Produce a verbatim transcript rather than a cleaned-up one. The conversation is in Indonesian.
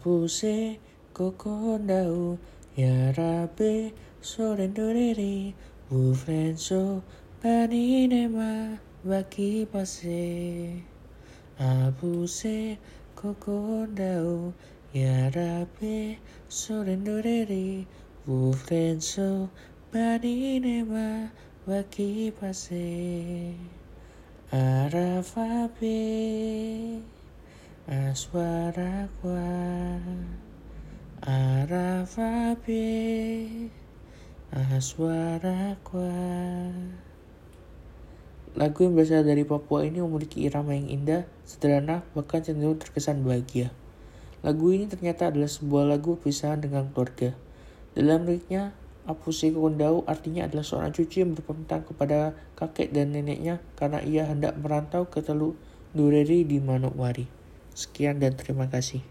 Apusi Kondau, Aravape, Dureri, Bufrenso, Paninema, Baki Pase. Apusi Kondau, Aravape, Dureri, Bufrenso, Paninema, Baki Pase. Aravape, Aswaraqua, Aravape, Aswaraqua. Lagu yang berasal dari Papua ini memiliki irama yang indah, sederhana, bahkan cenderung terkesan bahagia. Lagu ini ternyata adalah sebuah lagu perpisahan dengan keluarga. Dalam liriknya, Apusi Kondau artinya adalah seorang cucu yang berpentang kepada kakek dan neneknya karena ia hendak merantau ke teluk Dureri di Manokwari. Sekian dan terima kasih.